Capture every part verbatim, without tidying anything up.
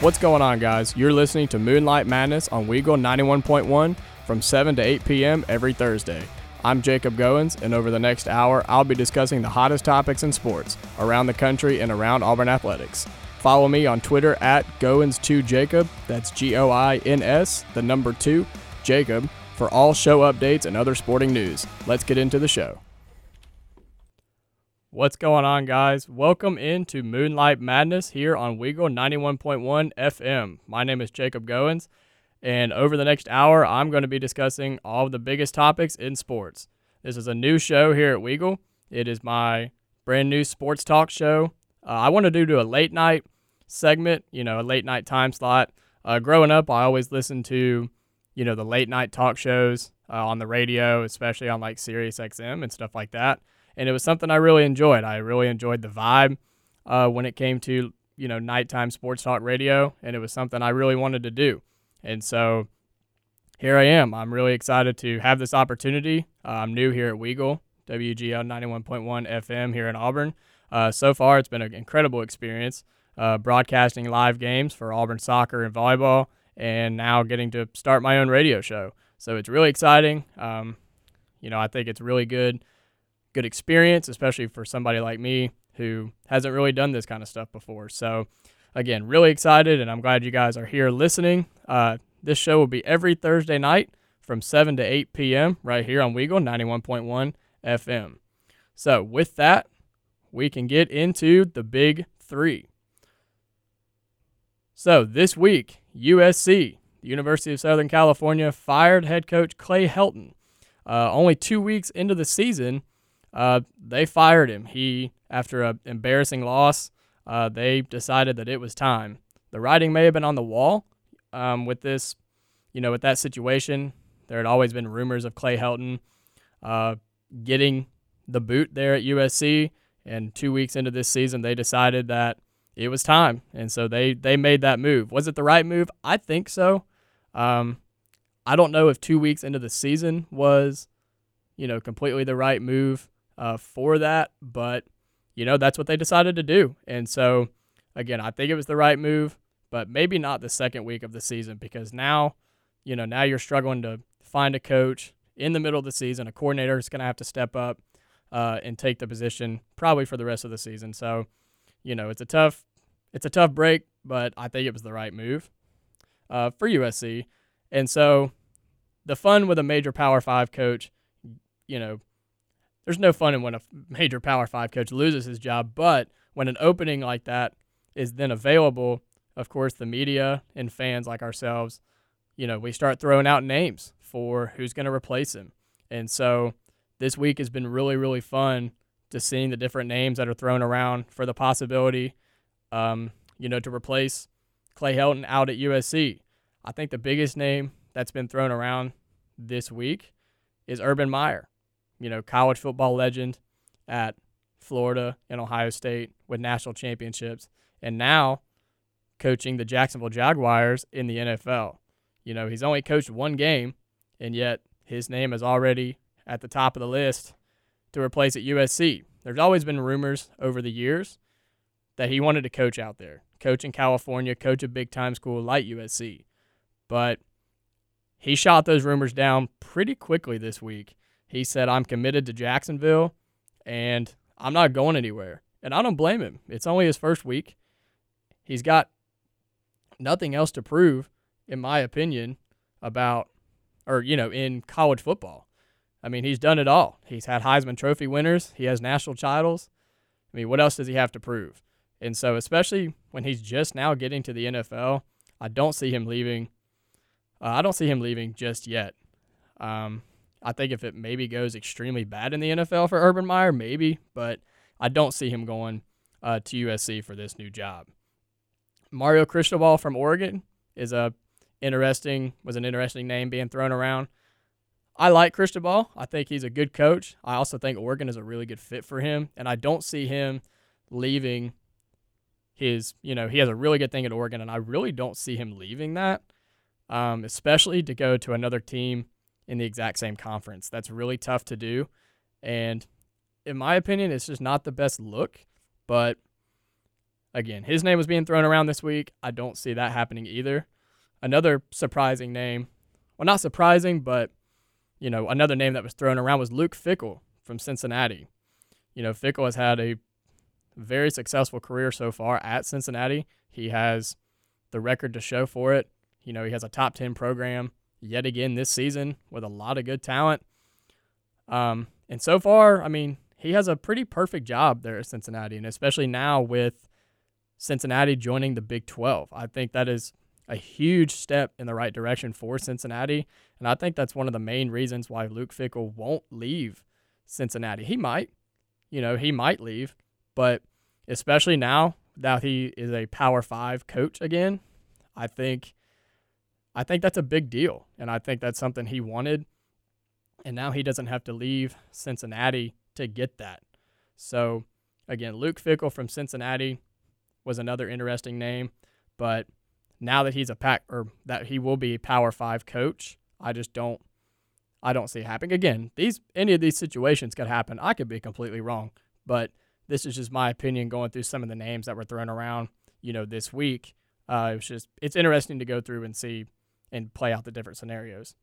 What's going on, guys? You're listening to Moonlight Madness on Weagle ninety-one point one from seven to eight p.m. every Thursday. I'm Jacob Goins, and over the next hour, I'll be discussing the hottest topics in sports around the country and around Auburn athletics. Follow me on Twitter at Goins two Jacob, that's G O I N S, the number two, Jacob, for all show updates and other sporting news. Let's get into the show. What's going on, guys? Welcome into Moonlight Madness here on Weagle ninety-one point one F M. My name is Jacob Goins, and over the next hour, I'm going to be discussing all of the biggest topics in sports. This is a new show here at Weagle. It is my brand new sports talk show. Uh, I want to do, do a late night segment, you know, a late night time slot. Uh, growing up, I always listened to, you know, the late night talk shows uh, on the radio, especially on like Sirius X M and stuff like that. And it was something I really enjoyed. I really enjoyed the vibe uh, when it came to, you know, nighttime sports talk radio. And it was something I really wanted to do. And so here I am. I'm really excited to have this opportunity. Uh, I'm new here at Weagle, W G L ninety-one point one F M here in Auburn. Uh, so far, it's been an incredible experience uh, broadcasting live games for Auburn soccer and volleyball, and now getting to start my own radio show. So it's really exciting. Um, you know, I think it's really good. Good experience, especially for somebody like me who hasn't really done this kind of stuff before. So, again, really excited, and I'm glad you guys are here listening. Uh, this show will be every Thursday night from seven to eight p.m. right here on Weagle ninety-one point one F M. So, with that, we can get into the big three. So, this week, U S C, the University of Southern California, fired head coach Clay Helton. Uh, only two weeks into the season, Uh, they fired him. He, after an embarrassing loss, uh, they decided that it was time. The writing may have been on the wall um, with this, you know, with that situation. There had always been rumors of Clay Helton uh, getting the boot there at U S C, and two weeks into this season, they decided that it was time, and so they, they made that move. Was it the right move? I think so. Um, I don't know if two weeks into the season was, you know, completely the right move Uh, for that, but, you know, that's what they decided to do. And so, again, I think it was the right move, but maybe not the second week of the season, because now, you know, now you're struggling to find a coach in the middle of the season. A coordinator is going to have to step up uh, and take the position probably for the rest of the season. So, you know, it's a tough, it's a tough break, but I think it was the right move uh, for U S C. And so the fun with a major Power Five coach, you know, there's no fun in when a major Power Five coach loses his job, but when an opening like that is then available, of course, the media and fans like ourselves, you know, we start throwing out names for who's going to replace him. And so this week has been really, really fun to seeing the different names that are thrown around for the possibility, um, you know, to replace Clay Helton out at U S C. I think the biggest name that's been thrown around this week is Urban Meyer. You know, college football legend at Florida and Ohio State with national championships, and now coaching the Jacksonville Jaguars in the N F L. You know, he's only coached one game, and yet his name is already at the top of the list to replace at U S C. There's always been rumors over the years that he wanted to coach out there, coach in California, coach a big-time school like U S C. But he shot those rumors down pretty quickly this week. He said, I'm committed to Jacksonville, and I'm not going anywhere. And I don't blame him. It's only his first week. He's got nothing else to prove, in my opinion, about or, you know, in college football. I mean, he's done it all. He's had Heisman Trophy winners. He has national titles. I mean, what else does he have to prove? And so, especially when he's just now getting to the N F L, I don't see him leaving. Uh, I don't see him leaving just yet. Um I think if it maybe goes extremely bad in the N F L for Urban Meyer, maybe, but I don't see him going uh, to U S C for this new job. Mario Cristobal from Oregon is a interesting was an interesting name being thrown around. I like Cristobal. I think he's a good coach. I also think Oregon is a really good fit for him, and I don't see him leaving his, you know, he has a really good thing at Oregon, and I really don't see him leaving that, um, especially to go to another team in the exact same conference. That's really tough to do. And in my opinion, it's just not the best look, but Again, his name was being thrown around this week. I don't see that happening either. Another surprising name, well, not surprising, but, you know, another name that was thrown around was Luke Fickell from Cincinnati. You know, Fickell has had a very successful career so far at Cincinnati. He has the record to show for it. You know, he has a top ten program yet again this season with a lot of good talent. Um, and so far, I mean, he has a pretty perfect job there at Cincinnati, and especially now with Cincinnati joining the Big twelve. I think that is a huge step in the right direction for Cincinnati, and I think that's one of the main reasons why Luke Fickell won't leave Cincinnati. He might. You know, he might leave, but especially now that he is a Power Five coach again, I think I think that's a big deal, and I think that's something he wanted, and now he doesn't have to leave Cincinnati to get that. So, again, Luke Fickell from Cincinnati was another interesting name, but now that he's a pack or that he will be a Power Five coach, I just don't, I don't see it happening. Again, these any of these situations could happen. I could be completely wrong, but this is just my opinion going through some of the names that were thrown around, you know, this week. Uh, it's just it's interesting to go through and see and play out the different scenarios.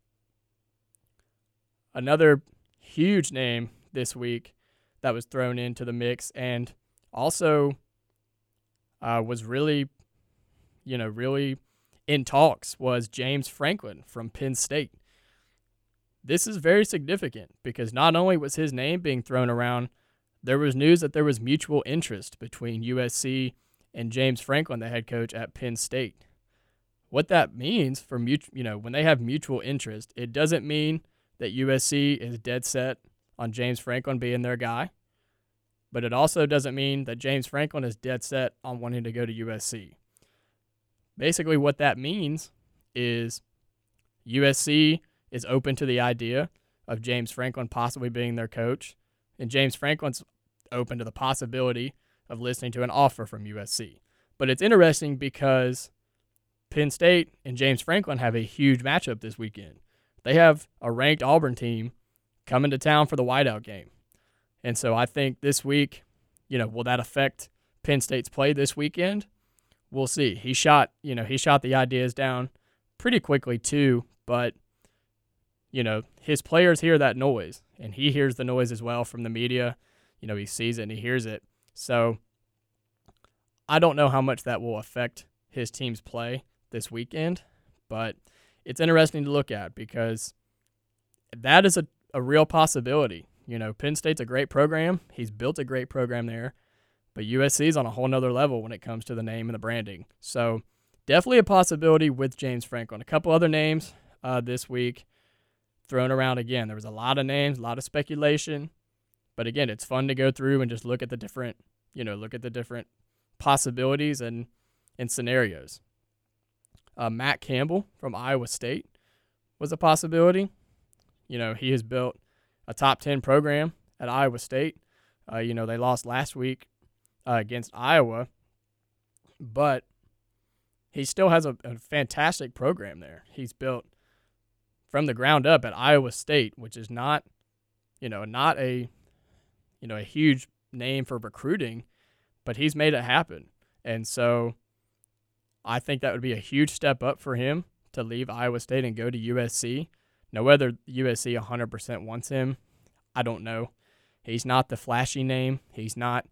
Another huge name this week that was thrown into the mix and also uh, was really. you know, really in talks was James Franklin from Penn State. This is very significant because not only was his name being thrown around, there was news that there was mutual interest between U S C and James Franklin, the head coach at Penn State. What that means for, mutu- you know, when they have mutual interest, it doesn't mean that U S C is dead set on James Franklin being their guy, but it also doesn't mean that James Franklin is dead set on wanting to go to U S C. Basically what that means is U S C is open to the idea of James Franklin possibly being their coach, and James Franklin's open to the possibility of listening to an offer from U S C. But it's interesting because Penn State and James Franklin have a huge matchup this weekend. They have a ranked Auburn team coming to town for the whiteout game. And so I think this week, you know, will that affect Penn State's play this weekend? We'll see. He shot, you know, he shot the ideas down pretty quickly too, but, you know, his players hear that noise, and he hears the noise as well from the media. You know, he sees it and he hears it. So I don't know how much that will affect his team's play this weekend, but it's interesting to look at because that is a, a real possibility. You know, Penn State's a great program. He's built a great program there. But U S C's on a whole nother level when it comes to the name and the branding. So definitely a possibility with James Franklin. A couple other names uh, this week thrown around again. There was a lot of names, a lot of speculation. But again, it's fun to go through and just look at the different, you know, look at the different possibilities and, and scenarios. Uh, Matt Campbell from Iowa State was a possibility. You know, he has built a top ten program at Iowa State. Uh, you know, they lost last week Uh, against Iowa, but he still has a, a fantastic program there. He's built from the ground up at Iowa State, which is not, you know, not a, you know, a huge name for recruiting, but he's made it happen. And so I think that would be a huge step up for him to leave Iowa State and go to U S C. Now, whether U S C one hundred percent wants him, I don't know. He's not the flashy name. He's not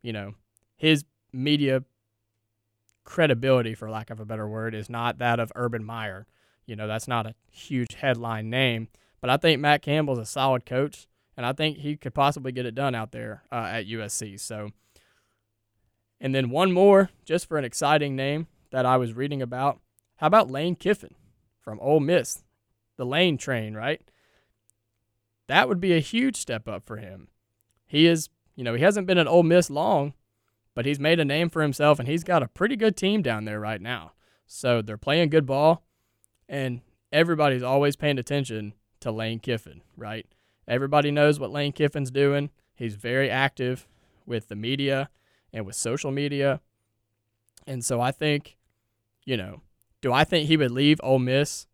You know, his media credibility, for lack of a better word, is not that of Urban Meyer. You know, that's not a huge headline name. But I think Matt Campbell's a solid coach, and I think he could possibly get it done out there uh, at U S C. So, and then one more, just for an exciting name that I was reading about. How about Lane Kiffin from Ole Miss? The Lane train, right? That would be a huge step up for him. He is... You know, he hasn't been at Ole Miss long, but he's made a name for himself, and he's got a pretty good team down there right now. So they're playing good ball, and everybody's always paying attention to Lane Kiffin, right? Everybody knows what Lane Kiffin's doing. He's very active with the media and with social media. And so I think, you know, do I think he would leave Ole Miss?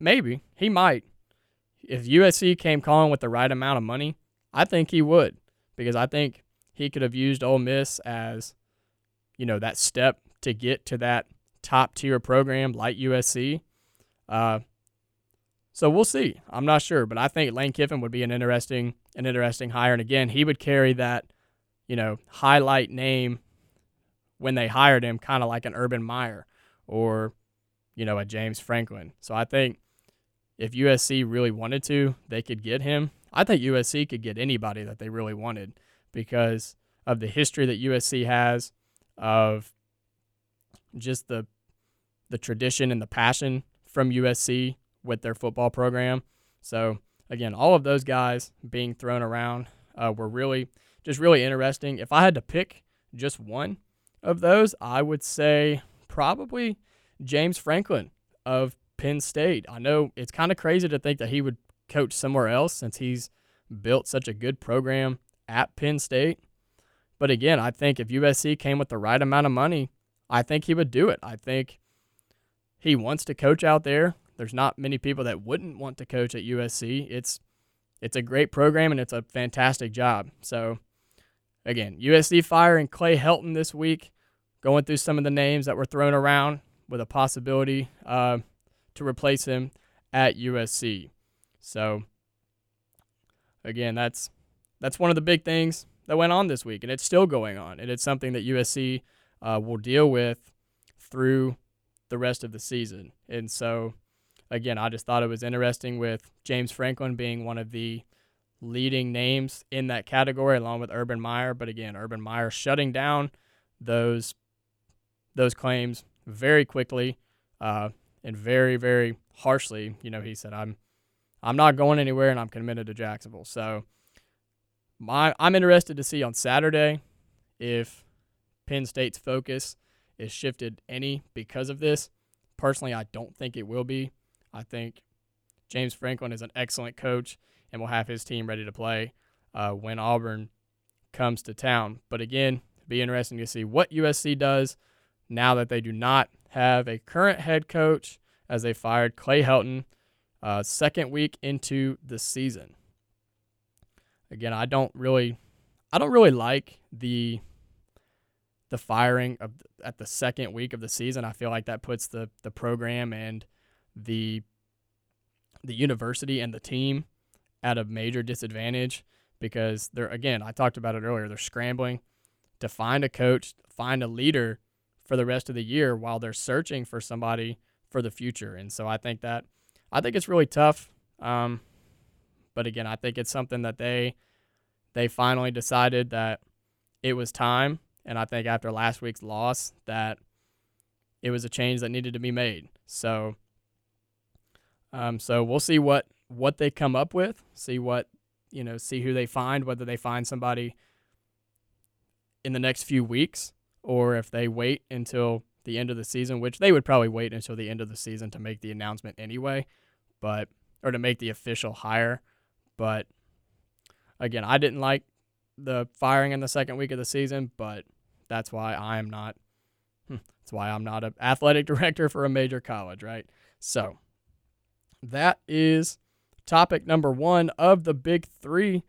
Maybe. He might. If U S C came calling with the right amount of money, I think he would. Because I think he could have used Ole Miss as you know, that step to get to that top tier program like U S C. Uh, so we'll see. I'm not sure, but I think Lane Kiffin would be an interesting, an interesting hire. And again, he would carry that, you know, highlight name when they hired him, kind of like an Urban Meyer or, you know, a James Franklin. So I think if U S C really wanted to, they could get him. I think U S C could get anybody that they really wanted because of the history that U S C has, of just the the tradition and the passion from U S C with their football program. So, again, all of those guys being thrown around uh, were really just really interesting. If I had to pick just one of those, I would say probably James Franklin of Penn State. I know it's kind of crazy to think that he would coach somewhere else since he's built such a good program at Penn State. But again, I think if U S C came with the right amount of money, I think he would do it. I think he wants to coach out there. There's not many people that wouldn't want to coach at U S C. It's it's a great program, and it's a fantastic job. So, again, U S C firing Clay Helton this week, going through some of the names that were thrown around with a possibility uh, to replace him at U S C. So, again, that's that's one of the big things that went on this week, and it's still going on, and it's something that U S C uh, will deal with through the rest of the season. And so, again, I just thought it was interesting with James Franklin being one of the leading names in that category, along with Urban Meyer. But again, Urban Meyer shutting down those those claims very quickly uh, and very, very harshly. You know, he said, "I'm I'm not going anywhere, and I'm committed to Jacksonville." So, my I'm interested to see on Saturday if Penn State's focus is shifted any because of this. Personally, I don't think it will be. I think James Franklin is an excellent coach and will have his team ready to play uh, when Auburn comes to town. But again, it'll be interesting to see what U S C does now that they do not have a current head coach, as they fired Clay Helton uh, second week into the season. Again, I don't really, I don't really like the. The firing of at the second week of the season. I feel like that puts the the program and the the university and the team at a major disadvantage because they're, again, I talked about it earlier, they're scrambling to find a coach, find a leader for the rest of the year while they're searching for somebody for the future. And so I think that I think it's really tough. Um, but again, I think it's something that they they finally decided that it was time. And I think after last week's loss that it was a change that needed to be made. So um, so we'll see what, what they come up with, see what, you know, see who they find, whether they find somebody in the next few weeks or if they wait until the end of the season, which they would probably wait until the end of the season to make the announcement anyway, but or to make the official hire. But, again, I didn't like the firing in the second week of the season, but that's why I am not that's why I'm not an athletic director for a major college, right? So that is topic number one of the Big Three.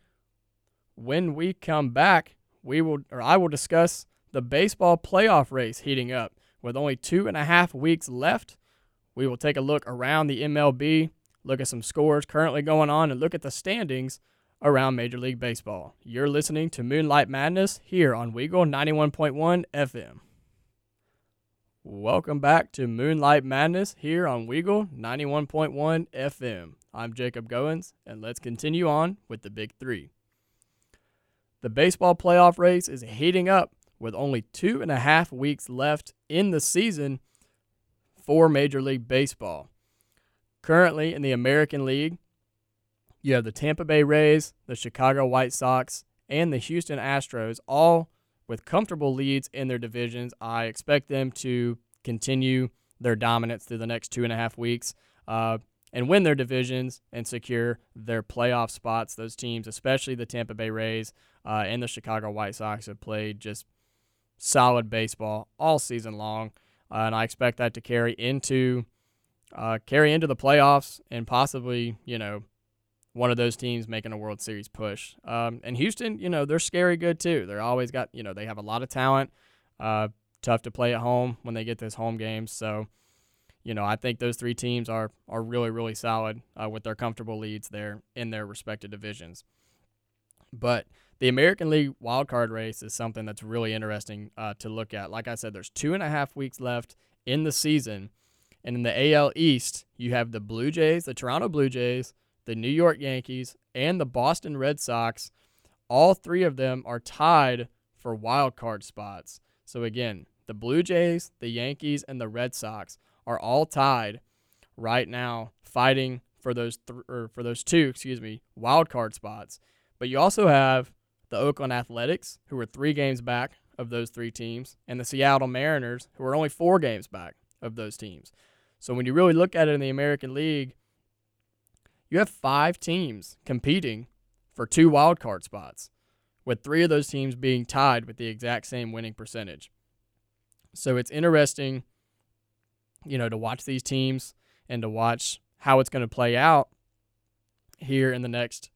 When we come back, we will or I will discuss the baseball playoff race heating up. With only two and a half weeks left, we will take a look around the M L B, look at some scores currently going on, and look at the standings around Major League Baseball. You're listening to Moonlight Madness here on Weagle ninety-one point one F M. Welcome back to Moonlight Madness here on Weagle ninety-one point one F M. I'm Jacob Goins, and let's continue on with the Big Three. The baseball playoff race is heating up with only two and a half weeks left in the season for Major League Baseball. Currently in the American League, you have the Tampa Bay Rays, the Chicago White Sox, and the Houston Astros, all with comfortable leads in their divisions. I expect them to continue their dominance through the next two and a half weeks uh, and win their divisions and secure their playoff spots. Those teams, especially the Tampa Bay Rays uh, and the Chicago White Sox, have played just solid baseball all season long, uh, and I expect that to carry into uh, carry into the playoffs and possibly, you know, one of those teams making a World Series push. Um, and Houston, you know, they're scary good too. They're always got, you know, they have a lot of talent. Uh, tough to play at home when they get those home games. So, you know, I think those three teams are are really, really solid uh, with their comfortable leads there in their respective divisions. But the American League wildcard race is something that's really interesting uh, to look at. Like I said, there's two and a half weeks left in the season. And in the A L East, you have the Blue Jays, the Toronto Blue Jays, the New York Yankees, and the Boston Red Sox. All three of them are tied for wildcard spots. So again, the Blue Jays, the Yankees, and the Red Sox are all tied right now, fighting for those th- or for those two, excuse me, wildcard spots. But you also have the Oakland Athletics, who are three games back of those three teams, and the Seattle Mariners, who are only four games back of those teams. So when you really look at it in the American League, you have five teams competing for two wildcard spots, with three of those teams being tied with the exact same winning percentage. So it's interesting, you know, to watch these teams and to watch how it's going to play out here in the next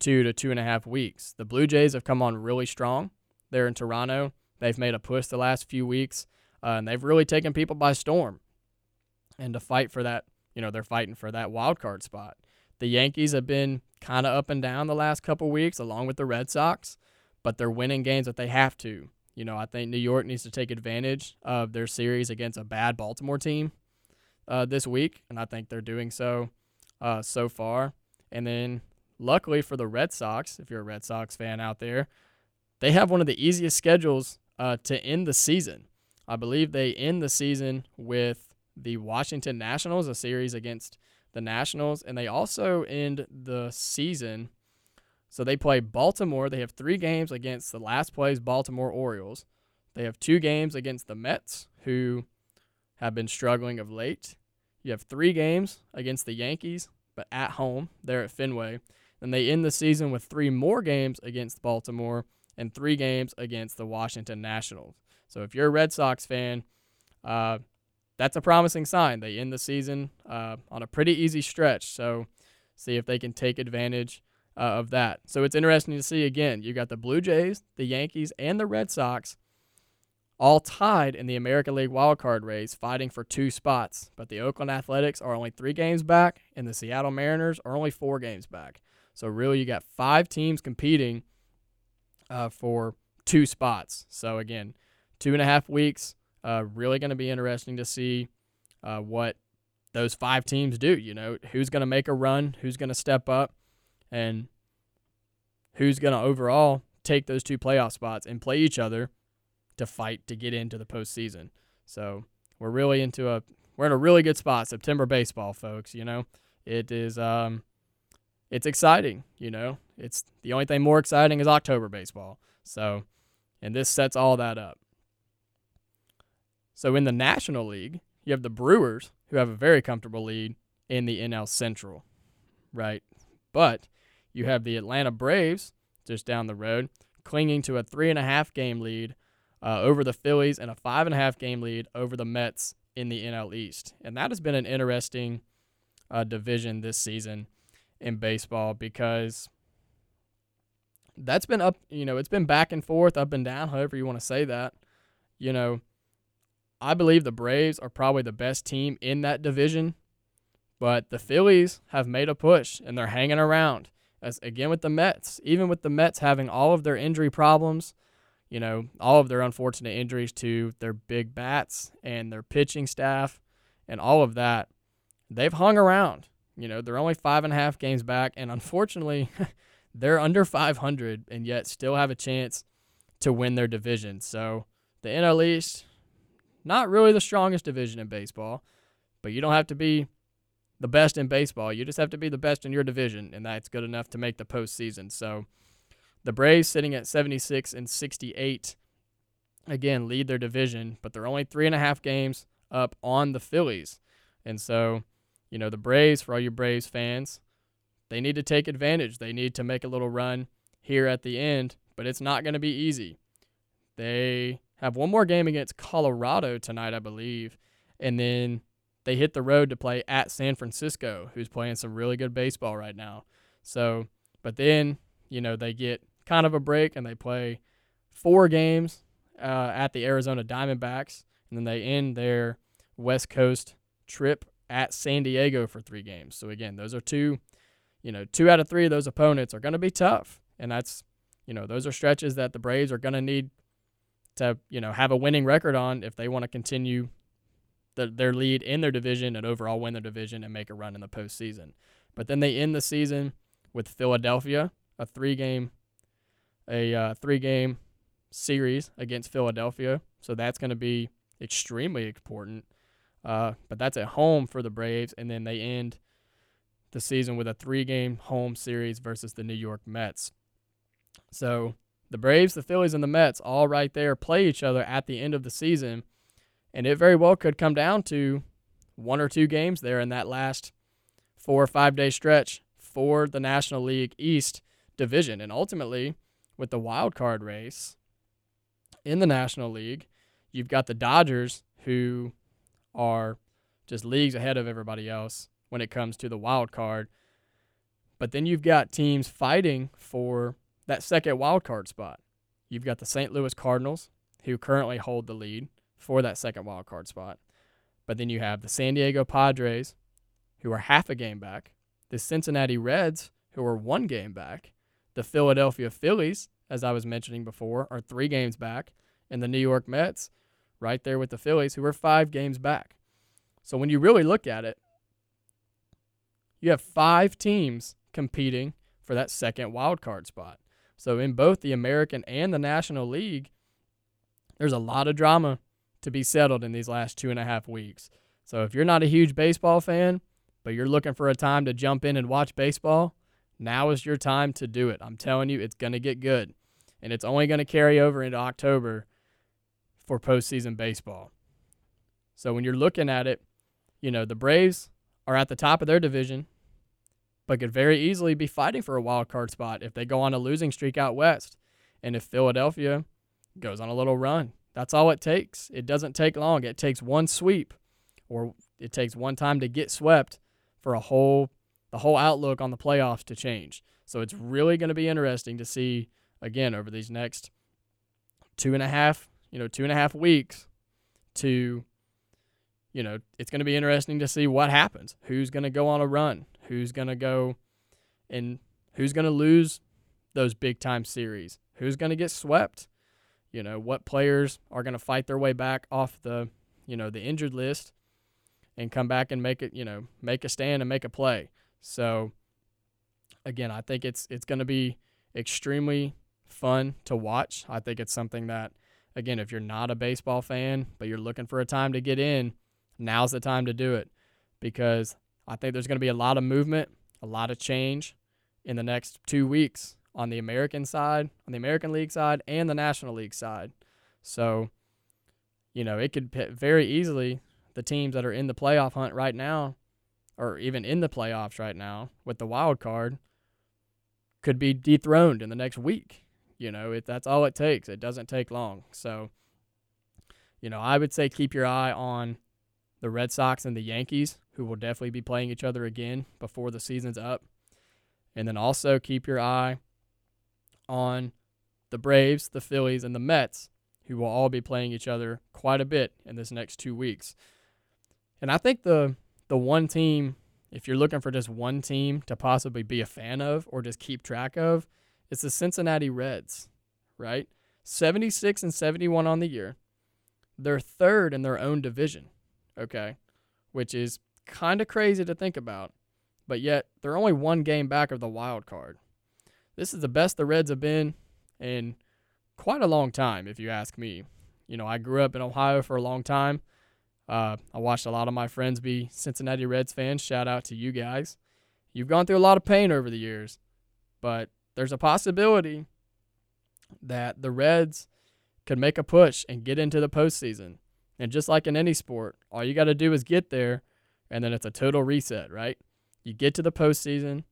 two to two and a half weeks. The Blue Jays have come on really strong there in Toronto. They've made a push the last few weeks, uh, and they've really taken people by storm. And to fight for that, you know, they're fighting for that wild card spot. The Yankees have been kind of up and down the last couple weeks, along with the Red Sox, but they're winning games that they have to. You know, I think New York needs to take advantage of their series against a bad Baltimore team uh, this week, and I think they're doing so uh, so far. And then luckily for the Red Sox, if you're a Red Sox fan out there, they have one of the easiest schedules uh, to end the season. I believe they end the season with the Washington Nationals, a series against the Nationals, and they also end the season. So they play Baltimore. They have three games against the last place Baltimore Orioles. They have two games against the Mets, who have been struggling of late. You have three games against the Yankees, but at home, they're at Fenway. And they end the season with three more games against Baltimore and three games against the Washington Nationals. So if you're a Red Sox fan, uh, that's a promising sign. They end the season uh, on a pretty easy stretch. So see if they can take advantage Uh, of that. So it's interesting to see again. You got the Blue Jays, the Yankees, and the Red Sox all tied in the American League wildcard race, fighting for two spots. But the Oakland Athletics are only three games back, and the Seattle Mariners are only four games back. So really, you got five teams competing uh, for two spots. So again, two and a half weeks. Uh, really going to be interesting to see uh, what those five teams do. You know, who's going to make a run? Who's going to step up? And who's going to overall take those two playoff spots and play each other to fight to get into the postseason? So we're really into a we're in a really good spot. September baseball, folks. You know, it is um, it's exciting. You know, it's the only thing more exciting is October baseball. So, and this sets all that up. So in the National League, you have the Brewers, who have a very comfortable lead in the N L Central, right? But you have the Atlanta Braves, just down the road, clinging to a three and a half game lead uh, over the Phillies and a five and a half game lead over the Mets in the N L East. And that has been an interesting uh, division this season in baseball because that's been up, you know, it's been back and forth, up and down, however you want to say that. You know, I believe the Braves are probably the best team in that division. But the Phillies have made a push, and they're hanging around. As again with the Mets, even with the Mets having all of their injury problems, you know, all of their unfortunate injuries to their big bats and their pitching staff and all of that, they've hung around. You know, they're only five and a half games back, and unfortunately they're under five hundred and yet still have a chance to win their division. So the N L East, not really the strongest division in baseball, but you don't have to be the best in baseball. You just have to be the best in your division, and that's good enough to make the postseason. So the Braves, sitting at seventy-six and sixty-eight, again, lead their division, but they're only three and a half games up on the Phillies. And so, you know, the Braves, for all you Braves fans, they need to take advantage. They need to make a little run here at the end, but it's not going to be easy. They have one more game against Colorado tonight, I believe, and then they hit the road to play at San Francisco, who's playing some really good baseball right now. So, but then, you know, they get kind of a break and they play four games uh, at the Arizona Diamondbacks, and then they end their West Coast trip at San Diego for three games. So, again, those are two, you know, two out of three of those opponents are going to be tough, and that's, you know, those are stretches that the Braves are going to need to, you know, have a winning record on if they want to continue the, their lead in their division and overall win their division and make a run in the postseason. But then they end the season with Philadelphia, a three-game a uh, three-game series against Philadelphia. So that's going to be extremely important. Uh, but that's at home for the Braves, and then they end the season with a three-game home series versus the New York Mets. So the Braves, the Phillies, and the Mets all right there play each other at the end of the season, and it very well could come down to one or two games there in that last four or five-day stretch for the National League East division. And ultimately, with the wild card race in the National League, you've got the Dodgers, who are just leagues ahead of everybody else when it comes to the wild card. But then you've got teams fighting for that second wild card spot. You've got the Saint Louis Cardinals, who currently hold the lead for that second wild card spot. But then you have the San Diego Padres, who are half a game back, the Cincinnati Reds, who are one game back, the Philadelphia Phillies, as I was mentioning before, are three games back, and the New York Mets right there with the Phillies, who are five games back. So when you really look at it, you have five teams competing for that second wild card spot. So in both the American and the National League, there's a lot of drama to be settled in these last two and a half weeks. So if you're not a huge baseball fan, but you're looking for a time to jump in and watch baseball, now is your time to do it. I'm telling you, it's going to get good, and it's only going to carry over into October for postseason baseball. So when you're looking at it, you know, the Braves are at the top of their division, but could very easily be fighting for a wild card spot if they go on a losing streak out west, and if Philadelphia goes on a little run. That's all it takes. It doesn't take long. It takes one sweep, or it takes one time to get swept for a whole the whole outlook on the playoffs to change. So it's really going to be interesting to see, again, over these next two and a half, you know, two and a half weeks to, you know, it's going to be interesting to see what happens. Who's going to go on a run? Who's going to go and who's going to lose those big time series? Who's going to get swept? You know, what players are going to fight their way back off the, you know, the injured list and come back and make it, you know, make a stand and make a play. So, again, I think it's it's going to be extremely fun to watch. I think it's something that, again, if you're not a baseball fan, but you're looking for a time to get in, now's the time to do it, because I think there's going to be a lot of movement, a lot of change in the next two weeks on the American side, on the American League side, and the National League side. So, you know, it could very easily, the teams that are in the playoff hunt right now, or even in the playoffs right now with the wild card, could be dethroned in the next week. You know, it, that's all it takes. It doesn't take long. So, you know, I would say keep your eye on the Red Sox and the Yankees, who will definitely be playing each other again before the season's up. And then also keep your eye on the Braves, the Phillies, and the Mets, who will all be playing each other quite a bit in this next two weeks. And I think the... The one team, if you're looking for just one team to possibly be a fan of or just keep track of, it's the Cincinnati Reds, right? seventy-six and seventy-one on the year. They're third in their own division, okay, which is kind of crazy to think about, but yet they're only one game back of the wild card. This is the best the Reds have been in quite a long time, if you ask me. You know, I grew up in Ohio for a long time. Uh, I watched a lot of my friends be Cincinnati Reds fans. Shout out to you guys. You've gone through a lot of pain over the years, but there's a possibility that the Reds could make a push and get into the postseason. And just like in any sport, all you got to do is get there, and then it's a total reset, right? You get to the postseason,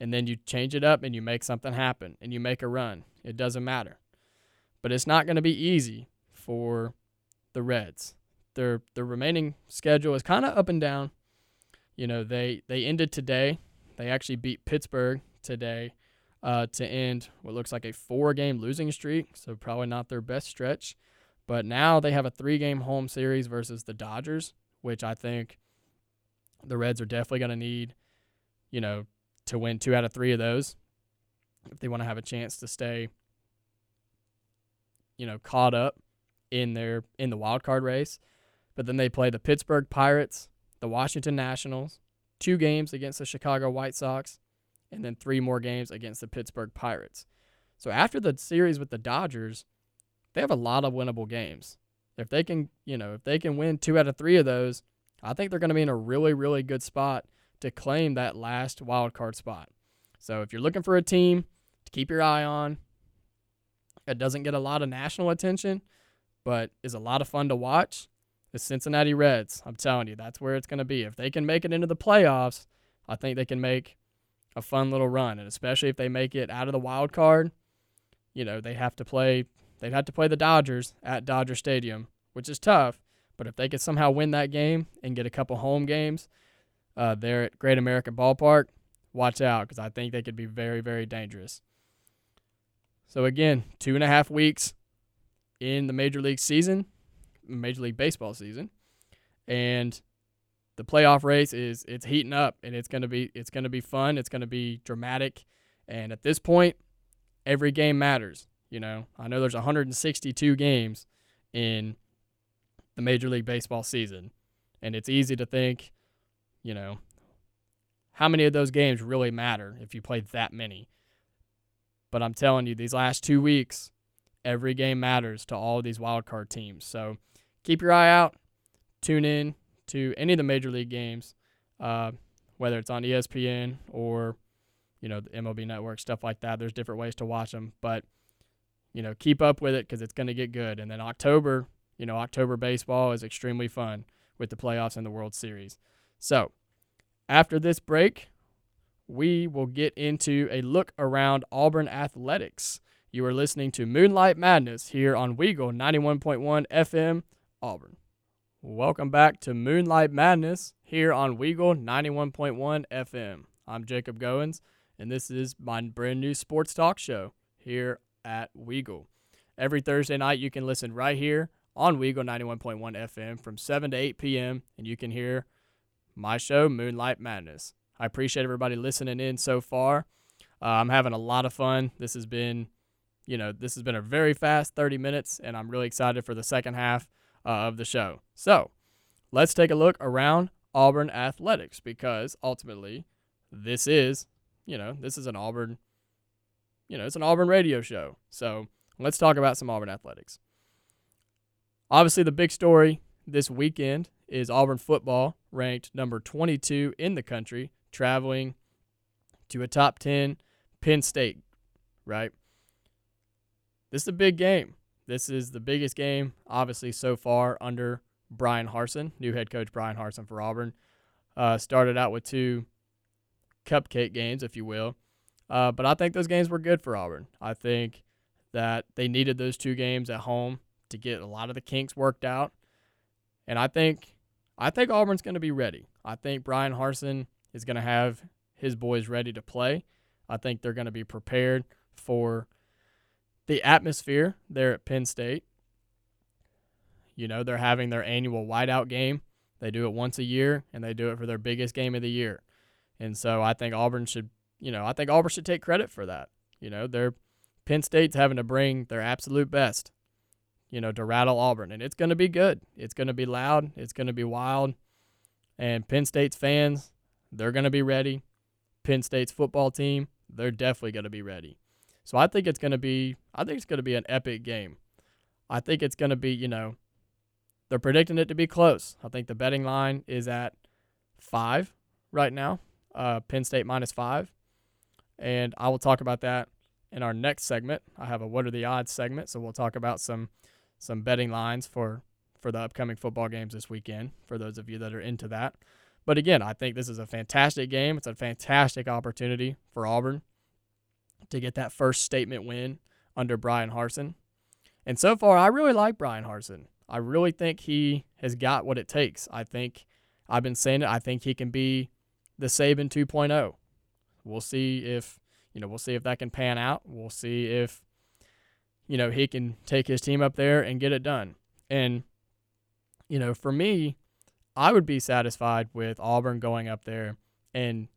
and then you change it up and you make something happen, and you make a run. It doesn't matter. But it's not going to be easy for the Reds. Their their remaining schedule is kind of up and down. You know, they, they ended today. They actually beat Pittsburgh today uh, to end what looks like a four-game losing streak, so probably not their best stretch. But now they have a three-game home series versus the Dodgers, which I think the Reds are definitely going to need, you know, to win two out of three of those if they want to have a chance to stay, you know, caught up in their in the wild card race. But then they play the Pittsburgh Pirates, the Washington Nationals, two games against the Chicago White Sox, and then three more games against the Pittsburgh Pirates. So after the series with the Dodgers, they have a lot of winnable games. If they can, you know, if they can win two out of three of those, I think they're going to be in a really, really good spot to claim that last wild card spot. So if you're looking for a team to keep your eye on, it doesn't get a lot of national attention, but is a lot of fun to watch, the Cincinnati Reds. I'm telling you, that's where it's going to be. If they can make it into the playoffs, I think they can make a fun little run, and especially if they make it out of the wild card, you know, they have to play they'd have to play the Dodgers at Dodger Stadium, which is tough, but if they could somehow win that game and get a couple home games uh, there at Great American Ballpark, watch out, because I think they could be very, very dangerous. So again, two and a half weeks in the Major League season, Major League Baseball season, and the playoff race is it's heating up, and it's gonna be it's gonna be fun, it's gonna be dramatic, and at this point, every game matters. You know, I know there's one hundred sixty-two games in the Major League Baseball season, and it's easy to think, you know, how many of those games really matter if you play that many. But I'm telling you, these last two weeks, every game matters to all of these wildcard teams. So keep your eye out. Tune in to any of the Major League games, uh, whether it's on E S P N or, you know, the M L B Network, stuff like that. There's different ways to watch them, but you know, keep up with it because it's going to get good. And then October, you know, October baseball is extremely fun with the playoffs and the World Series. So after this break, we will get into a look around Auburn athletics. You are listening to Moonlight Madness here on Weagle ninety-one point one F M Auburn. Welcome back to Moonlight Madness here on Weagle ninety-one point one F M. I'm Jacob Goins, and this is my brand new sports talk show here at Weagle. Every Thursday night you can listen right here on Weagle ninety-one point one F M from seven to eight p.m. and you can hear my show Moonlight Madness. I appreciate everybody listening in so far. Uh, I'm having a lot of fun. This has been, you know, this has been a very fast thirty minutes, and I'm really excited for the second half uh, of the show. So let's take a look around Auburn athletics, because ultimately this is, you know, this is an Auburn You know, it's an Auburn radio show, so let's talk about some Auburn athletics. Obviously, the big story this weekend is Auburn football, ranked number twenty-two in the country, traveling to a top ten Penn State, right? This is a big game. This is the biggest game, obviously, so far under Brian Harsin, new head coach Brian Harsin for Auburn. Uh, started out with two cupcake games, if you will. Uh, but I think those games were good for Auburn. I think that they needed those two games at home to get a lot of the kinks worked out. And I think I think Auburn's going to be ready. I think Brian Harsin is going to have his boys ready to play. I think they're going to be prepared for the atmosphere there at Penn State. You know, they're having their annual whiteout game. They do it once a year, and they do it for their biggest game of the year. And so I think Auburn should You know, I think Auburn should take credit for that. You know, they're Penn State's having to bring their absolute best, you know, to rattle Auburn. And it's going to be good. It's going to be loud. It's going to be wild. And Penn State's fans, they're going to be ready. Penn State's football team, they're definitely going to be ready. So I think it's going to be, I think it's going to be an epic game. I think it's going to be, you know, they're predicting it to be close. I think the betting line is at five right now. Uh, Penn State minus five. And I will talk about that in our next segment. I have a What Are the Odds segment, so we'll talk about some some betting lines for, for the upcoming football games this weekend, for those of you that are into that. But again, I think this is a fantastic game. It's a fantastic opportunity for Auburn to get that first statement win under Brian Harsin. And so far, I really like Brian Harsin. I really think he has got what it takes. I think I've been saying it. I think he can be the Saban two point oh. We'll see if, you know, we'll see if that can pan out. We'll see if, you know, he can take his team up there and get it done. And, you know, for me, I would be satisfied with Auburn going up there and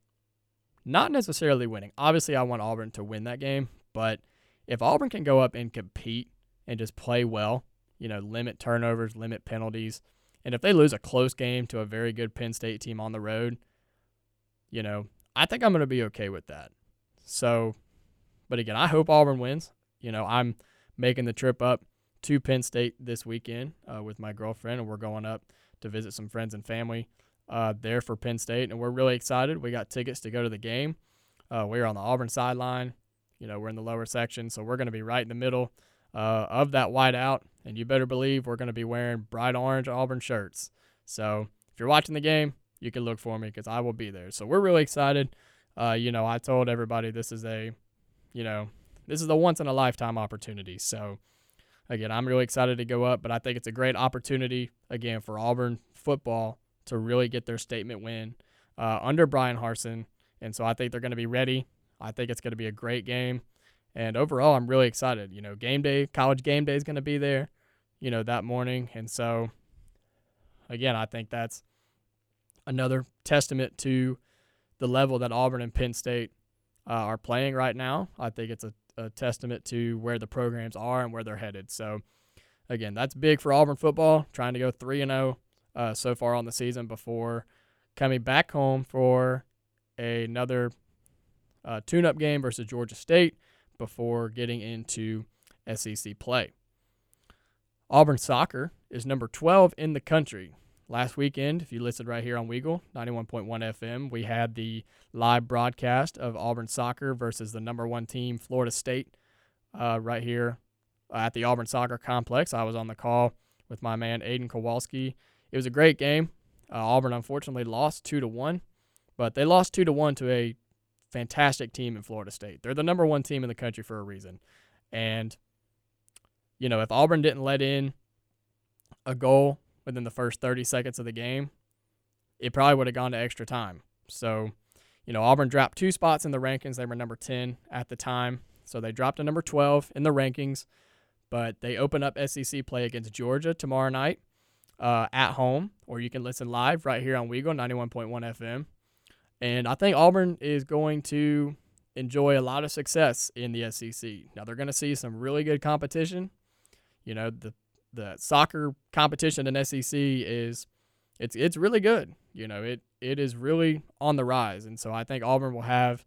not necessarily winning. Obviously, I want Auburn to win that game, but if Auburn can go up and compete and just play well, you know, limit turnovers, limit penalties, and if they lose a close game to a very good Penn State team on the road, you know, I think I'm going to be okay with that. So, but again, I hope Auburn wins. You know, I'm making the trip up to Penn State this weekend uh, with my girlfriend, and we're going up to visit some friends and family uh, there for Penn State, and we're really excited. We got tickets to go to the game. Uh, we're on the Auburn sideline. You know, we're in the lower section, so we're going to be right in the middle uh, of that whiteout, and you better believe we're going to be wearing bright orange Auburn shirts. So if you're watching the game, you can look for me because I will be there. So we're really excited. Uh, you know, I told everybody this is a, you know, this is a once-in-a-lifetime opportunity. So, again, I'm really excited to go up, but I think it's a great opportunity, again, for Auburn football to really get their statement win uh, under Brian Harsin. And so I think they're going to be ready. I think it's going to be a great game. And overall, I'm really excited. You know, game day, college game day is going to be there, you know, that morning. And so, again, I think that's another testament to the level that Auburn and Penn State uh, are playing right now. I think it's a, a testament to where the programs are and where they're headed. So, again, that's big for Auburn football, trying to go three and oh uh, so far on the season before coming back home for a, another uh, tune-up game versus Georgia State before getting into S E C play. Auburn soccer is number twelve in the country. Last weekend, if you listened right here on Weagle, ninety-one point one F M, we had the live broadcast of Auburn soccer versus the number one team, Florida State, uh, right here at the Auburn Soccer Complex. I was on the call with my man Aiden Kowalski. It was a great game. Uh, Auburn, unfortunately, lost two to one, but they lost two to one to a fantastic team in Florida State. They're the number one team in the country for a reason. And, you know, if Auburn didn't let in a goal within the first thirty seconds of the game, it probably would have gone to extra time. So, you know, Auburn dropped two spots in the rankings. They were number ten at the time. So they dropped to number twelve in the rankings. But they open up S E C play against Georgia tomorrow night uh, at home, or you can listen live right here on Weagle, ninety-one point one F M. And I think Auburn is going to enjoy a lot of success in the S E C. Now, they're going to see some really good competition. You know, the The soccer competition in S E C is it's it's really good. You know, it it is really on the rise. And so I think Auburn will have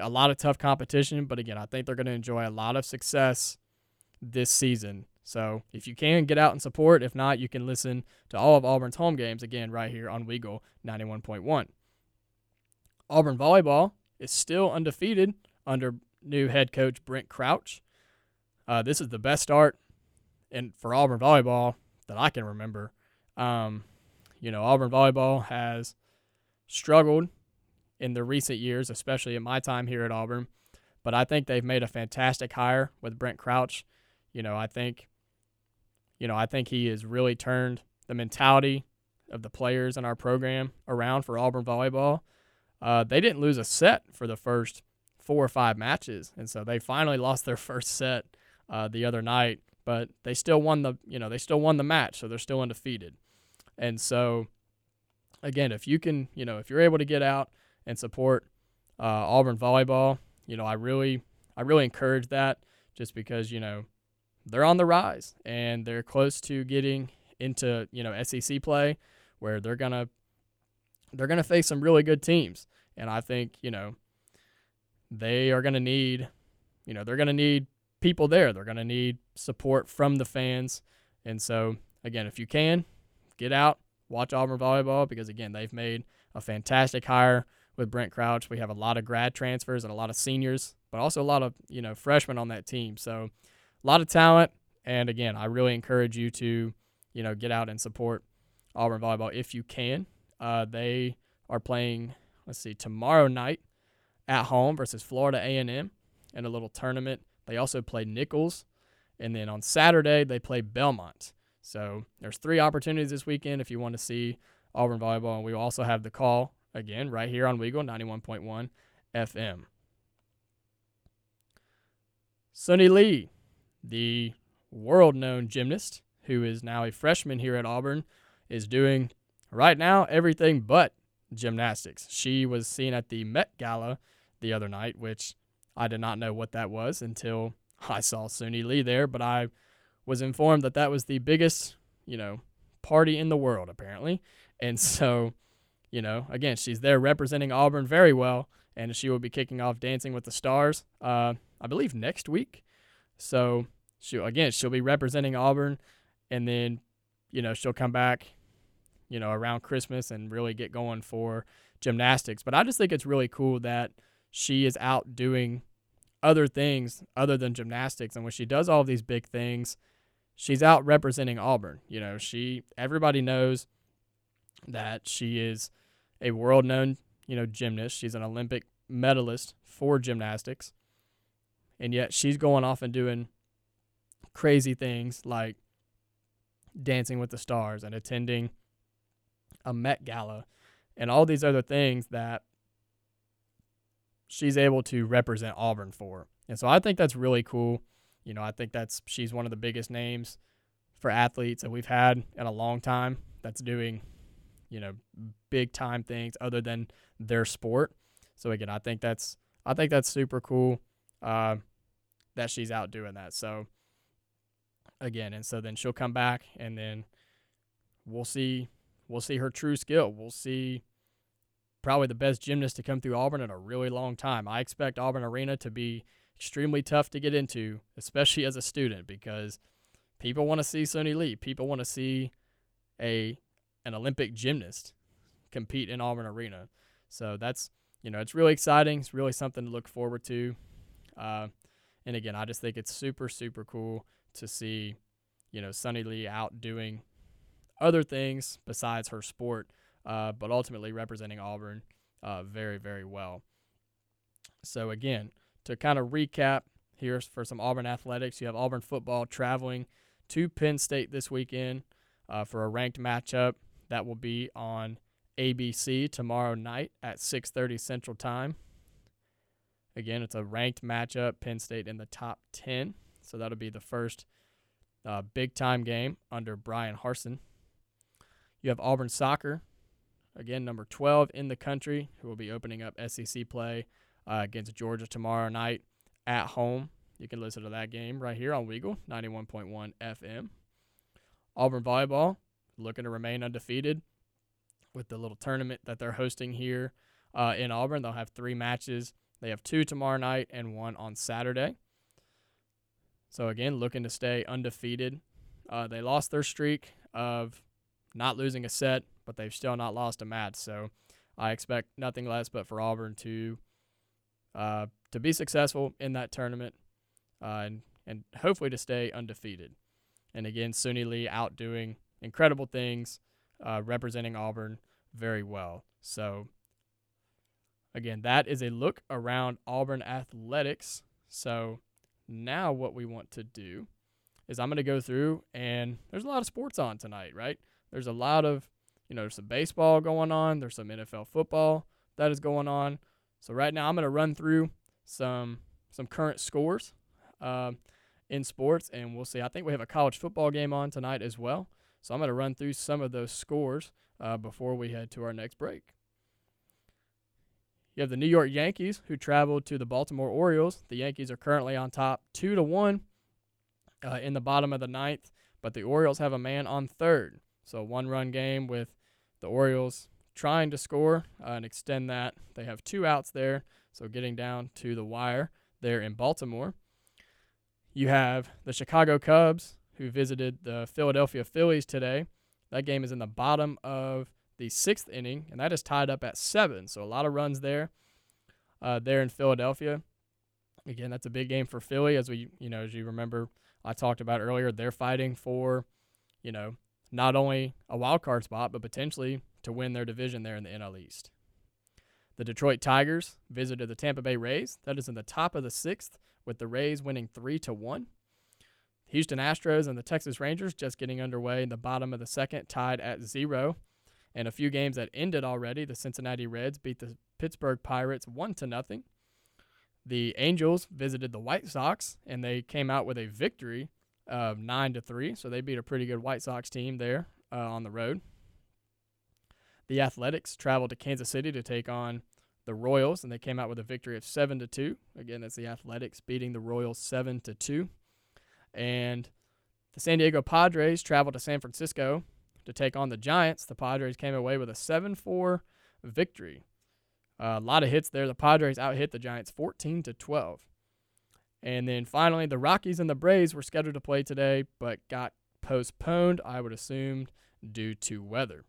a lot of tough competition. But, again, I think they're going to enjoy a lot of success this season. So if you can, get out and support. If not, you can listen to all of Auburn's home games, again, right here on Weagle ninety-one point one. Auburn volleyball is still undefeated under new head coach Brent Crouch. Uh, this is the best start. And for Auburn volleyball that I can remember. Um, you know, Auburn volleyball has struggled in the recent years, especially in my time here at Auburn. But I think they've made a fantastic hire with Brent Crouch. You know, I think, you know, I think he has really turned the mentality of the players in our program around for Auburn volleyball. Uh, they didn't lose a set for the first four or five matches, and so they finally lost their first set uh, the other night. But they still won the, you know, they still won the match, so they're still undefeated. And so, again, if you can, you know, if you're able to get out and support uh, Auburn volleyball, you know, I really, I really encourage that, just because, you know, they're on the rise and they're close to getting into, you know, S E C play, where they're gonna, they're gonna face some really good teams, and I think, you know, they are gonna need, you know, they're gonna need people there. They're going to need support from the fans. And so, again, if you can, get out, watch Auburn volleyball, because, again, they've made a fantastic hire with Brent Crouch. We have a lot of grad transfers and a lot of seniors, but also a lot of, you know, freshmen on that team. So a lot of talent. And, again, I really encourage you to, you know, get out and support Auburn volleyball if you can. Uh, they are playing, let's see, tomorrow night at home versus Florida A and M in a little tournament. They also play Nichols, and then on Saturday they play Belmont. So there's three opportunities this weekend if you want to see Auburn volleyball, and we also have the call, again, right here on Weagle, ninety-one point one F M. Suni Lee, the world-known gymnast who is now a freshman here at Auburn, is doing right now everything but gymnastics. She was seen at the Met Gala the other night, which I did not know what that was until I saw Suni Lee there, but I was informed that that was the biggest, you know, party in the world apparently. And so, you know, again, she's there representing Auburn very well, and she will be kicking off Dancing with the Stars, uh, I believe next week. So, she again, she'll be representing Auburn, and then, you know, she'll come back, you know, around Christmas and really get going for gymnastics. But I just think it's really cool that she is out doing other things other than gymnastics. And when she does all of these big things, she's out representing Auburn. You know, she everybody knows that she is a world-known, you know, gymnast. She's an Olympic medalist for gymnastics. And yet she's going off and doing crazy things like Dancing with the Stars and attending a Met Gala and all these other things that she's able to represent Auburn for. And so I think that's really cool. You know, I think that's she's one of the biggest names for athletes that we've had in a long time that's doing, you know, big time things other than their sport. So again, I think that's I think that's super cool. Uh, that she's out doing that. So, again, and so then she'll come back, and then we'll see we'll see her true skill. We'll see probably the best gymnast to come through Auburn in a really long time. I expect Auburn Arena to be extremely tough to get into, especially as a student, because people want to see Suni Lee. People want to see a an Olympic gymnast compete in Auburn Arena. So that's, you know, it's really exciting. It's really something to look forward to. Uh, and again, I just think it's super, super cool to see, you know, Suni Lee out doing other things besides her sport, uh, but ultimately representing Auburn uh, very, very well. So again, to kind of recap here for some Auburn athletics, you have Auburn football traveling to Penn State this weekend uh, for a ranked matchup. That will be on A B C tomorrow night at six thirty Central Time. Again, it's a ranked matchup, Penn State in the top ten. So that'll be the first uh, big-time game under Brian Harsin. You have Auburn soccer, again, number twelve in the country, who will be opening up S E C play uh, against Georgia tomorrow night at home. You can listen to that game right here on Weagle, ninety-one point one F M. Auburn volleyball, looking to remain undefeated with the little tournament that they're hosting here uh, in Auburn. They'll have three matches. They have two tomorrow night and one on Saturday. So, again, looking to stay undefeated. Uh, they lost their streak of not losing a set, but they've still not lost a match. So, I expect nothing less but for Auburn to uh, to be successful in that tournament uh, and, and hopefully to stay undefeated. And, again, Suni Lee out doing incredible things, uh, representing Auburn very well. So, again, that is a look around Auburn athletics. So now what we want to do is I'm going to go through, and there's a lot of sports on tonight, right? There's a lot of, you know, there's some baseball going on. There's some N F L football that is going on. So right now I'm going to run through some some current scores um, in sports, and we'll see. I think we have a college football game on tonight as well. So I'm going to run through some of those scores uh, before we head to our next break. You have the New York Yankees, who traveled to the Baltimore Orioles. The Yankees are currently on top two to one uh, in the bottom of the ninth, but the Orioles have a man on third. So a one-run game with the Orioles trying to score uh, and extend that. They have two outs there, so getting down to the wire there in Baltimore. You have the Chicago Cubs, who visited the Philadelphia Phillies today. That game is in the bottom of the sixth inning, and that is tied up at seven. So a lot of runs there, uh, there in Philadelphia. Again, that's a big game for Philly, as we, you know, as you remember, I talked about earlier. They're fighting for, you know, not only a wild card spot, but potentially to win their division there in the N L East. The Detroit Tigers visited the Tampa Bay Rays. That is in the top of the sixth, with the Rays winning three to one. Houston Astros and the Texas Rangers just getting underway in the bottom of the second, tied at zero. And a few games that ended already, the Cincinnati Reds beat the Pittsburgh Pirates one to nothing. The Angels visited the White Sox, and they came out with a victory of nine to three, so they beat a pretty good White Sox team there uh, on the road. The Athletics traveled to Kansas City to take on the Royals, and they came out with a victory of seven to two. Again, that's the Athletics beating the Royals seven to two. And the San Diego Padres traveled to San Francisco to take on the Giants. The Padres came away with a seven four victory. Uh, a lot of hits there. The Padres out-hit the Giants fourteen to twelve. And then finally, the Rockies and the Braves were scheduled to play today, but got postponed, I would assume, due to weather.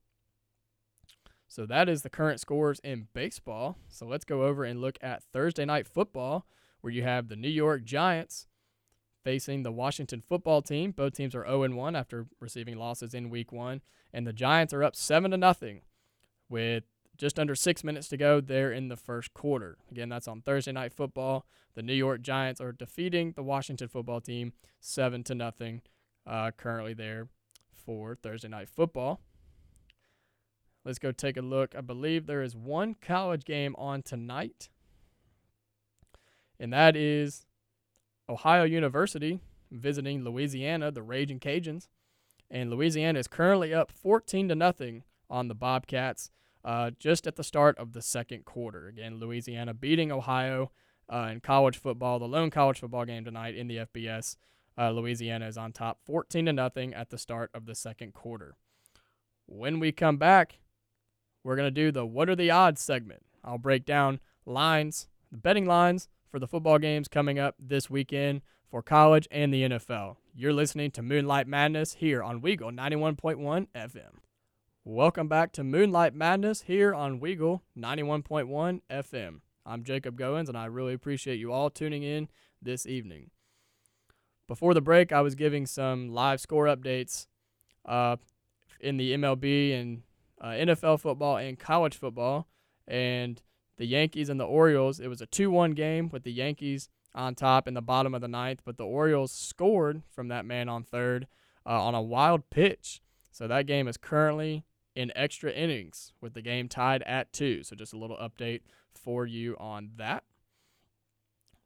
So that is the current scores in baseball. So let's go over and look at Thursday night football, where you have the New York Giants facing the Washington football team. Both teams are oh and one after receiving losses in week one. And the Giants are up seven to nothing with just under six minutes to go there in the first quarter. Again, that's on Thursday night football. The New York Giants are defeating the Washington football team seven to nothing uh, currently there for Thursday night football. Let's go take a look. I believe there is one college game on tonight, and that is Ohio University visiting Louisiana, the Ragin' Cajuns. And Louisiana is currently up fourteen to nothing on the Bobcats uh, just at the start of the second quarter. Again, Louisiana beating Ohio uh, in college football, the lone college football game tonight in the F B S. Uh, Louisiana is on top fourteen to nothing at the start of the second quarter. When we come back, we're going to do the What Are the Odds segment. I'll break down lines, the betting lines for the football games coming up this weekend for college and the N F L. You're listening to Moonlight Madness here on Weagle ninety-one point one F M. Welcome back to Moonlight Madness here on Weagle ninety-one point one F M. I'm Jacob Goins, and I really appreciate you all tuning in this evening. Before the break, I was giving some live score updates uh, in the M L B and Uh, N F L football and college football, and the Yankees and the Orioles. It was a two one game with the Yankees on top in the bottom of the ninth, but the Orioles scored from that man on third uh, on a wild pitch. So that game is currently in extra innings with the game tied at two. So just a little update for you on that.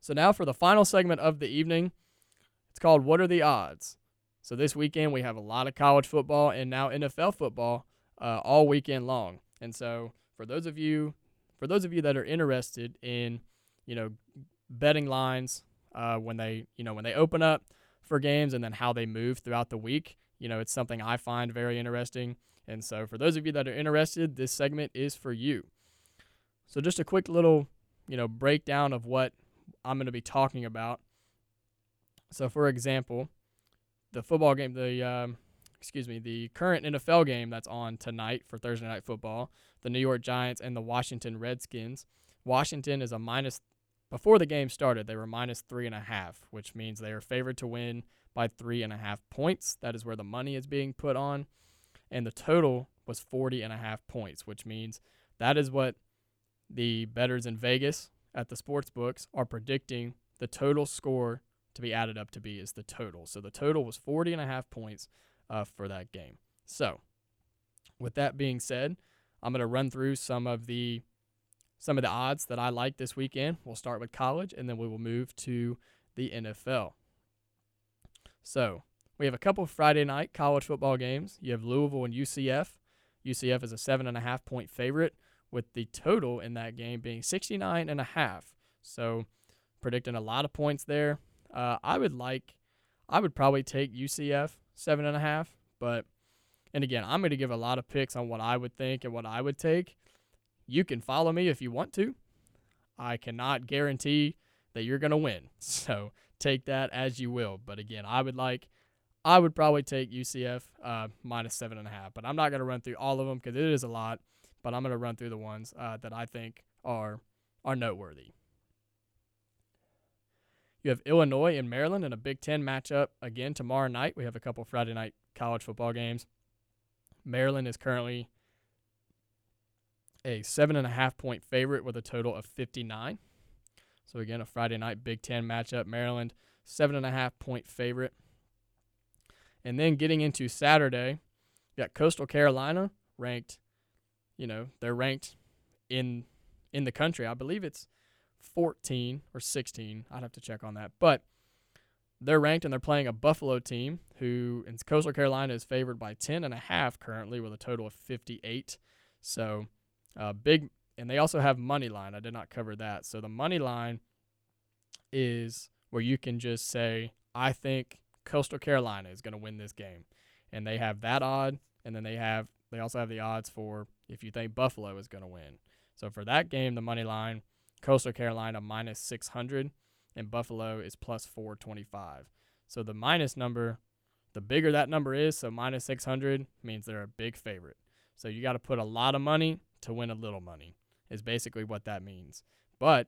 So now for the final segment of the evening, it's called What Are the Odds? So this weekend we have a lot of college football and now N F L football Uh, all weekend long. And so for those of you for those of you that are interested in, you know, betting lines uh, when they, you know, when they open up for games and then how they move throughout the week, you know, it's something I find very interesting. And so for those of you that are interested, this segment is for you. So just a quick little, you know, breakdown of what I'm going to be talking about. So for example, the football game, the um, excuse me, the current N F L game that's on tonight for Thursday night football, the New York Giants and the Washington Redskins. Washington is a minus, before the game started, they were minus three and a half, which means they are favored to win by three and a half points. That is where the money is being put on. And the total was forty and a half points, which means that is what the bettors in Vegas at the sports books are predicting the total score to be added up to be is the total. So the total was forty and a half points Uh, for that game. So with that being said, I'm going to run through some of the some of the odds that I like this weekend. We'll start with college, and then we will move to the N F L. So we have a couple of Friday night college football games. You have Louisville and U C F. U C F is a seven and a half point favorite, with the total in that game being sixty-nine and a half. So predicting a lot of points there. Uh, I would like, I would probably take U C F seven and a half, but, and again, I'm going to give a lot of picks on what I would think and what I would take. You can follow me if you want to. I cannot guarantee that you're going to win, so take that as you will. But again, I would like, I would probably take U C F uh, minus seven and a half, but I'm not going to run through all of them because it is a lot, but I'm going to run through the ones uh, that I think are are noteworthy. You have Illinois and Maryland in a Big Ten matchup again tomorrow night. We have a couple Friday night college football games. Maryland is currently a seven and a half point favorite with a total of fifty-nine. So again, a Friday night Big Ten matchup. Maryland, seven and a half point favorite. And then getting into Saturday, you got Coastal Carolina ranked. You know, they're ranked in in the country. I believe it's fourteen or sixteen. I'd have to check on that. But they're ranked, and they're playing a Buffalo team who in Coastal Carolina is favored by ten and a half currently with a total of fifty-eight. So uh, big, and they also have money line. I did not cover that. So the money line is where you can just say, I think Coastal Carolina is going to win this game. And they have that odd, and then they have they also have the odds for if you think Buffalo is going to win. So for that game, the money line, Coastal Carolina minus six hundred, and Buffalo is plus four twenty-five. So the minus number, the bigger that number is, so minus six hundred means they're a big favorite. So you got to put a lot of money to win a little money is basically what that means. But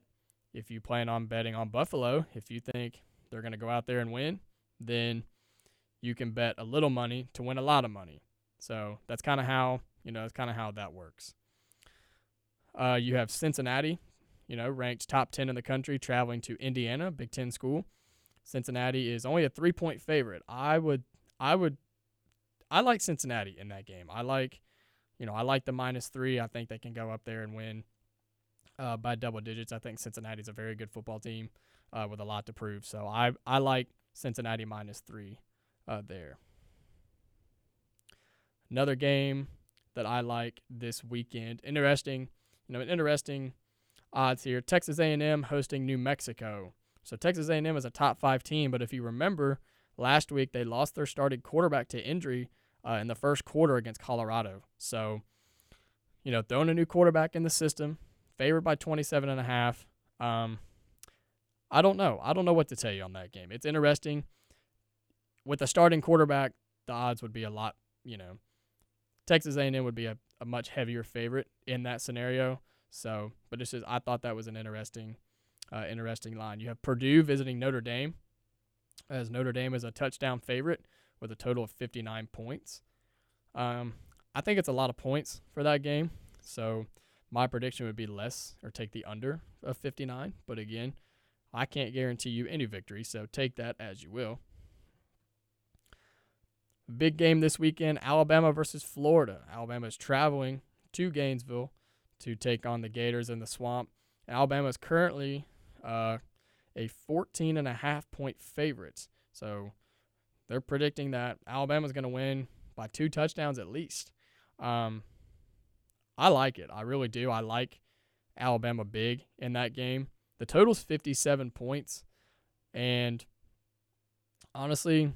if you plan on betting on Buffalo, if you think they're going to go out there and win, then you can bet a little money to win a lot of money. So that's kind of how, you know, that's kind of how that works. Uh, you have Cincinnati, you know, ranked top ten in the country, traveling to Indiana, Big Ten school. Cincinnati is only a three-point favorite. I would, I would, I like Cincinnati in that game. I like, you know, I like the minus three. I think they can go up there and win uh, by double digits. I think Cincinnati's a very good football team uh, with a lot to prove. So I, I like Cincinnati minus three. Uh, there. Another game that I like this weekend. Interesting, you know, interesting odds here. Texas A and M hosting New Mexico. So Texas A and M is a top five team, but if you remember, last week they lost their starting quarterback to injury uh, in the first quarter against Colorado. So, you know, throwing a new quarterback in the system, favored by twenty-seven and a half. Um, I don't know. I don't know what to tell you on that game. It's interesting. With a starting quarterback, the odds would be a lot, you know, Texas A and M would be a, a much heavier favorite in that scenario. So, but this is, I thought that was an interesting, uh, interesting line. You have Purdue visiting Notre Dame, as Notre Dame is a touchdown favorite with a total of fifty-nine points. Um, I think it's a lot of points for that game. So my prediction would be less or take the under of fifty-nine. But again, I can't guarantee you any victory. So take that as you will. Big game this weekend, Alabama versus Florida. Alabama is traveling to Gainesville to take on the Gators in the Swamp. Alabama is currently uh, a fourteen and a half point favorite. So they're predicting that Alabama is going to win by two touchdowns at least. Um, I like it. I really do. I like Alabama big in that game. The total's fifty-seven points. And honestly,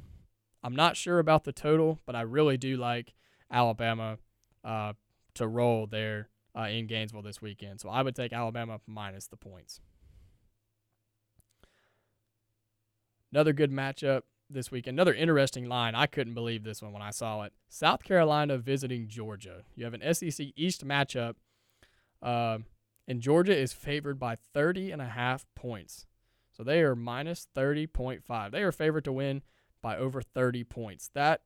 I'm not sure about the total, but I really do like Alabama uh, to roll there uh, in Gainesville this weekend. So I would take Alabama minus the points. Another good matchup this weekend. Another interesting line. I couldn't believe this one when I saw it. South Carolina visiting Georgia. You have an S E C East matchup, uh, and Georgia is favored by thirty and a half points. So they are minus thirty point five. They are favored to win by over thirty points. That,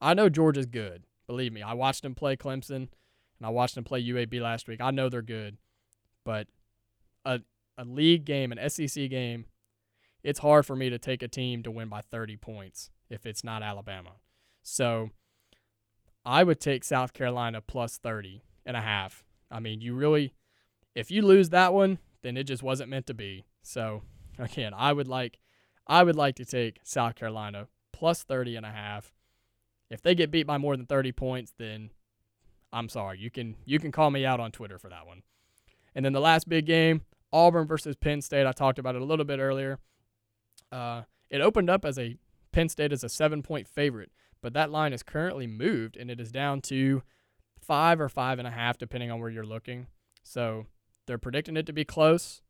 I know Georgia's good. Believe me, I watched them play Clemson, and I watched them play U A B last week. I know they're good, but a a league game, an S E C game, it's hard for me to take a team to win by thirty points if it's not Alabama. So I would take South Carolina plus thirty and a half. I mean, you really, if you lose that one, then it just wasn't meant to be. So again, I would like I would like to take South Carolina plus thirty and a half. If they get beat by more than thirty points, then I'm sorry. You can you can call me out on Twitter for that one. And then the last big game, Auburn versus Penn State. I talked about it a little bit earlier. Uh, it opened up as a Penn State as a seven-point favorite, but that line is currently moved, and it is down to five or five and a half, depending on where you're looking. So they're predicting it to be close.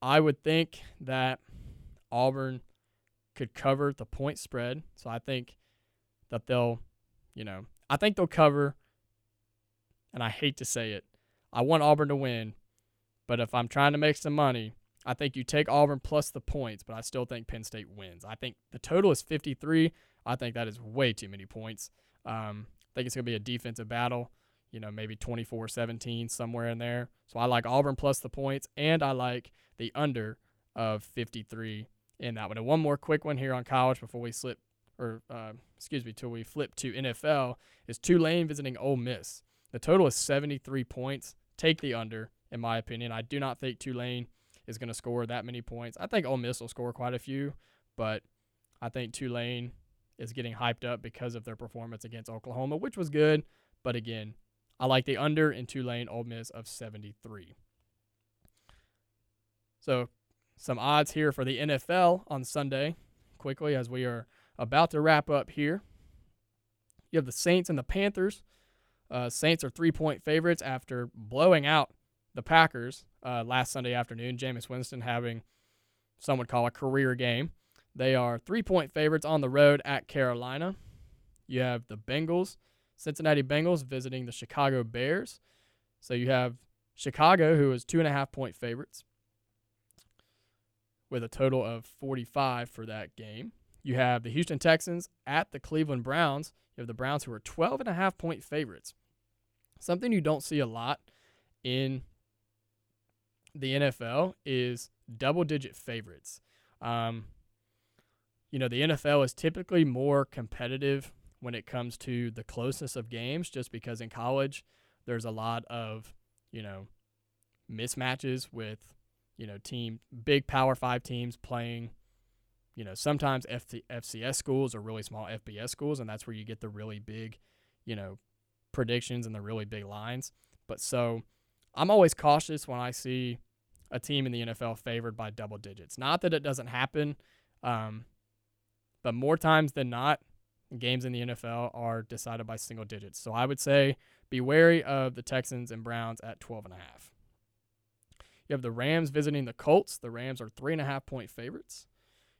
I would think that Auburn could cover the point spread. So I think that they'll, you know, I think they'll cover, and I hate to say it. I want Auburn to win, but if I'm trying to make some money, I think you take Auburn plus the points, but I still think Penn State wins. I think the total is fifty-three. I think that is way too many points. Um, I think it's going to be a defensive battle, you know, maybe twenty-four seventeen, somewhere in there. So I like Auburn plus the points, and I like the under of fifty-three in that one. And one more quick one here on college before we slip, or uh, excuse me, till we flip to N F L, is Tulane visiting Ole Miss. The total is seventy-three points. Take the under in my opinion. I do not think Tulane is going to score that many points. I think Ole Miss will score quite a few, but I think Tulane is getting hyped up because of their performance against Oklahoma, which was good. But again, I like the under in Tulane Ole Miss of seventy-three. So some odds here for the N F L on Sunday, quickly, as we are about to wrap up here. You have the Saints and the Panthers. Uh, Saints are three-point favorites after blowing out the Packers uh, last Sunday afternoon. Jameis Winston having, some would call, a career game. They are three-point favorites on the road at Carolina. You have the Bengals, Cincinnati Bengals visiting the Chicago Bears. So you have Chicago, who is two-and-a-half-point favorites, with a total of forty-five for that game. You have the Houston Texans at the Cleveland Browns. You have the Browns, who are twelve-and-a-half-point favorites, something you don't see a lot in the N F L is double-digit favorites. Um, you know, the N F L is typically more competitive when it comes to the closeness of games, just because in college there's a lot of, you know, mismatches with, you know, team, big Power Five teams playing, you know, sometimes F C S schools or really small F B S schools, and that's where you get the really big, you know, predictions and the really big lines. But so I'm always cautious when I see a team in the N F L favored by double digits. Not that it doesn't happen, um, but more times than not, games in the N F L are decided by single digits. So I would say be wary of the Texans and Browns at twelve and a half. You have the Rams visiting the Colts. The Rams are three-and-a-half-point favorites.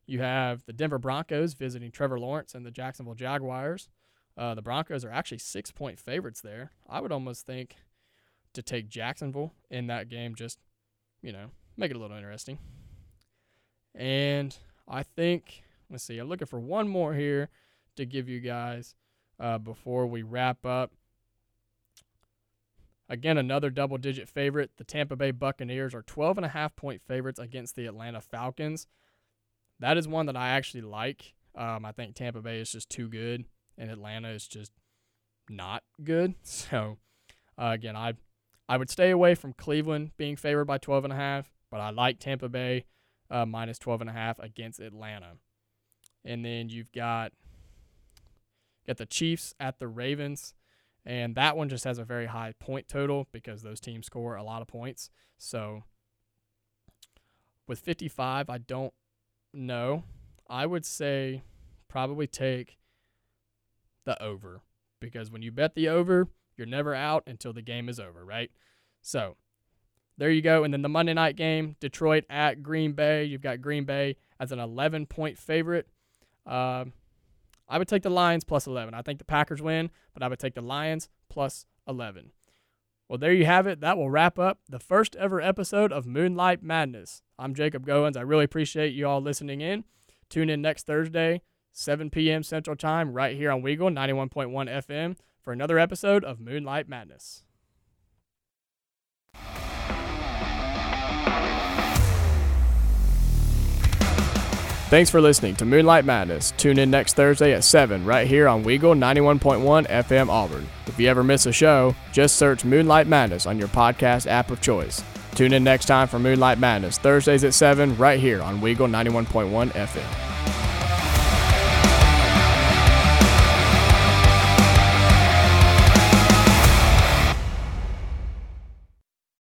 You have the Denver Broncos visiting Trevor Lawrence and the Jacksonville Jaguars. Uh, the Broncos are actually six-point favorites there. I would almost think to take Jacksonville in that game, just, you know, make it a little interesting. And I think, let's see, I'm looking for one more here to give you guys uh, before we wrap up. Again, another double-digit favorite. The Tampa Bay Buccaneers are twelve-and-a-half-point favorites against the Atlanta Falcons. That is one that I actually like. Um, I think Tampa Bay is just too good, and Atlanta is just not good. So, uh, again, I I would stay away from Cleveland being favored by twelve and a half, but I like Tampa Bay uh, minus twelve and a half against Atlanta. And then you've got, got the Chiefs at the Ravens. And that one just has a very high point total because those teams score a lot of points. So with fifty-five, I don't know. I would say probably take the over, because when you bet the over, you're never out until the game is over, right? So there you go. And then the Monday night game, Detroit at Green Bay. You've got Green Bay as an eleven-point favorite. Um, I would take the Lions plus eleven. I think the Packers win, but I would take the Lions plus eleven. Well, there you have it. That will wrap up the first ever episode of Moonlight Madness. I'm Jacob Goins. I really appreciate you all listening in. Tune in next Thursday, seven p.m. Central Time, right here on Weagle ninety-one point one F M for another episode of Moonlight Madness. Thanks for listening to Moonlight Madness. Tune in next Thursday at seven right here on Weagle ninety-one point one F M Auburn. If you ever miss a show, just search Moonlight Madness on your podcast app of choice. Tune in next time for Moonlight Madness, Thursdays at seven right here on Weagle ninety-one point one F M.